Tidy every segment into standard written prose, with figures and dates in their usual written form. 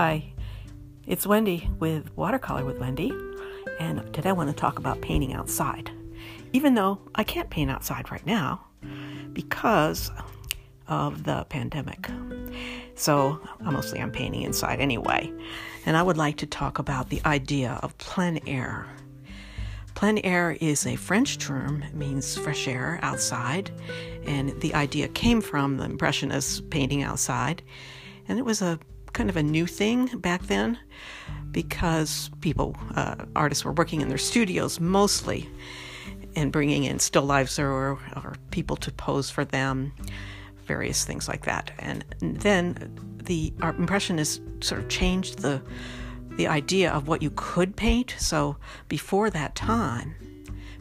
Hi, it's Wendy with Watercolor with Wendy, and today I want to talk about painting outside. Even though I can't paint outside right now because of the pandemic. So mostly I'm painting inside anyway. And I would like to talk about the idea of plein air. Plein air is a French term. It means fresh air outside. And the idea came from the Impressionists painting outside. And it was a kind of a new thing back then because artists were working in their studios mostly and bringing in still lifes or people to pose for them, various things like that. And then the Impressionists sort of changed the idea of what you could paint. So before that time,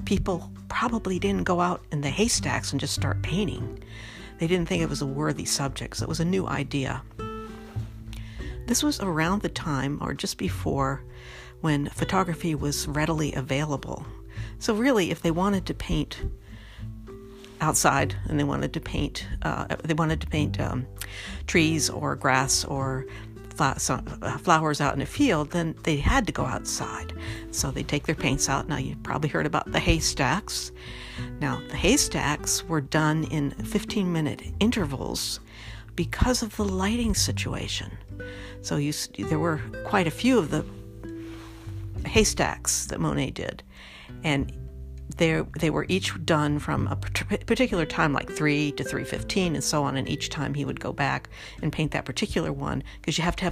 people probably didn't go out in the haystacks and just start painting. They didn't think it was a worthy subject, so it was a new idea. This was around the time, or just before, when photography was readily available. So really, if they wanted to paint outside, and they wanted to paint trees or grass or flowers out in a field, then they had to go outside. So they take their paints out. Now, you probably heard about the haystacks. Now, the haystacks were done in 15-minute intervals because of the lighting situation. So there were quite a few of the haystacks that Monet did, and they were each done from a particular time, like 3 to 3:15 and so on, and each time he would go back and paint that particular one because you have to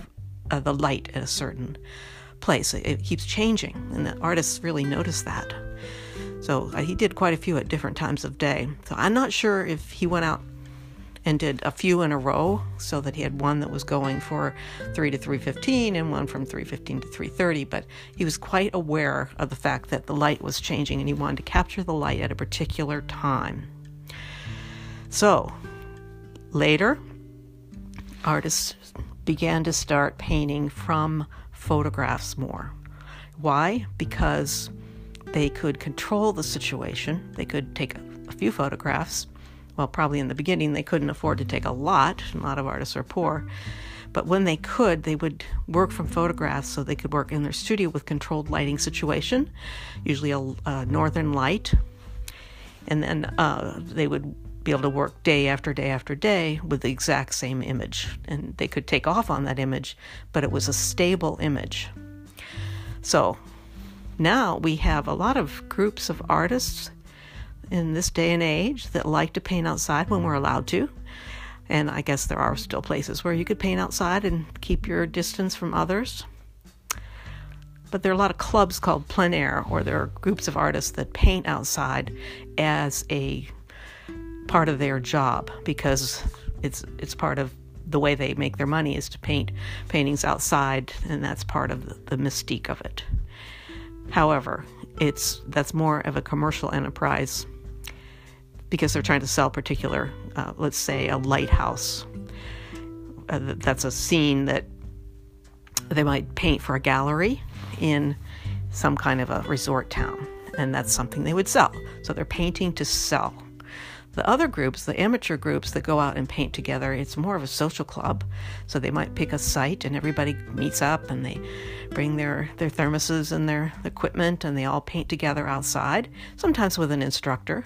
have the light at a certain place. It keeps changing, and the artists really notice that. So he did quite a few at different times of day. So I'm not sure if he went out and did a few in a row so that he had one that was going for 3 to 3:15 and one from 3:15 to 3:30, but he was quite aware of the fact that the light was changing and he wanted to capture the light at a particular time. So later, artists began to start painting from photographs more. Why? Because they could control the situation. They could take a few photographs. Well, probably in the beginning, they couldn't afford to take a lot. A lot of artists are poor. But when they could, they would work from photographs so they could work in their studio with controlled lighting situation, usually a northern light. And then they would be able to work day after day after day with the exact same image. And they could take off on that image, but it was a stable image. So now we have a lot of groups of artists in this day and age that like to paint outside when we're allowed to. And I guess there are still places where you could paint outside and keep your distance from others. But there are a lot of clubs called plein air, or there are groups of artists that paint outside as a part of their job because it's part of the way they make their money is to paint paintings outside, and that's part of the mystique of it. However, that's more of a commercial enterprise, because they're trying to sell particular, let's say, a lighthouse. That's a scene that they might paint for a gallery in some kind of a resort town, and that's something they would sell. So they're painting to sell. The other groups, the amateur groups that go out and paint together, it's more of a social club. So they might pick a site and everybody meets up and they bring their thermoses and their equipment and they all paint together outside, sometimes with an instructor.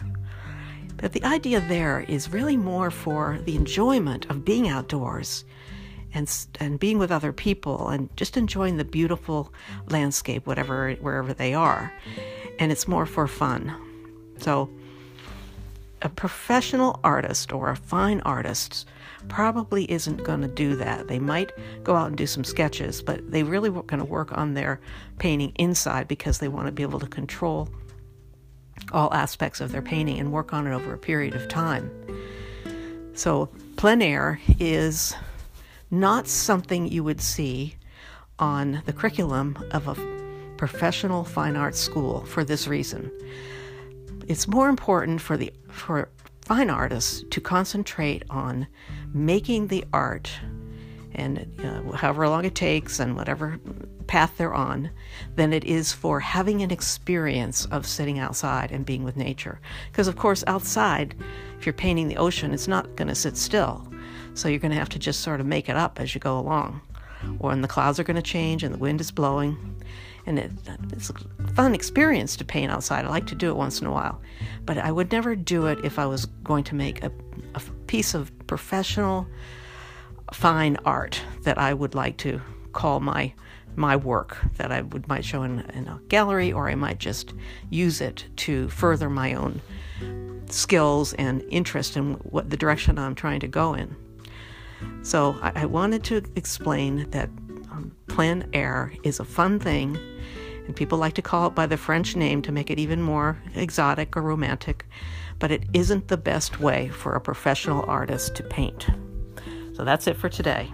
But the idea there is really more for the enjoyment of being outdoors and being with other people and just enjoying the beautiful landscape, wherever they are. And it's more for fun. So a professional artist or a fine artist probably isn't going to do that. They might go out and do some sketches, but they really are going to work on their painting inside because they want to be able to control all aspects of their painting and work on it over a period of time. So plein air is not something you would see on the curriculum of a professional fine arts school for this reason. It's more important for fine artists to concentrate on making the art, and however long it takes and whatever path they're on, than it is for having an experience of sitting outside and being with nature. Because of course outside, if you're painting the ocean, it's not going to sit still. So you're going to have to just sort of make it up as you go along. or when the clouds are going to change and the wind is blowing. And it's a fun experience to paint outside. I like to do it once in a while. But I would never do it if I was going to make a piece of professional fine art that I would like to call my work, that I might show in a gallery, or I might just use it to further my own skills and interest in what the direction I'm trying to go in. So I wanted to explain that plein air is a fun thing, and people like to call it by the French name to make it even more exotic or romantic, but it isn't the best way for a professional artist to paint. So that's it for today.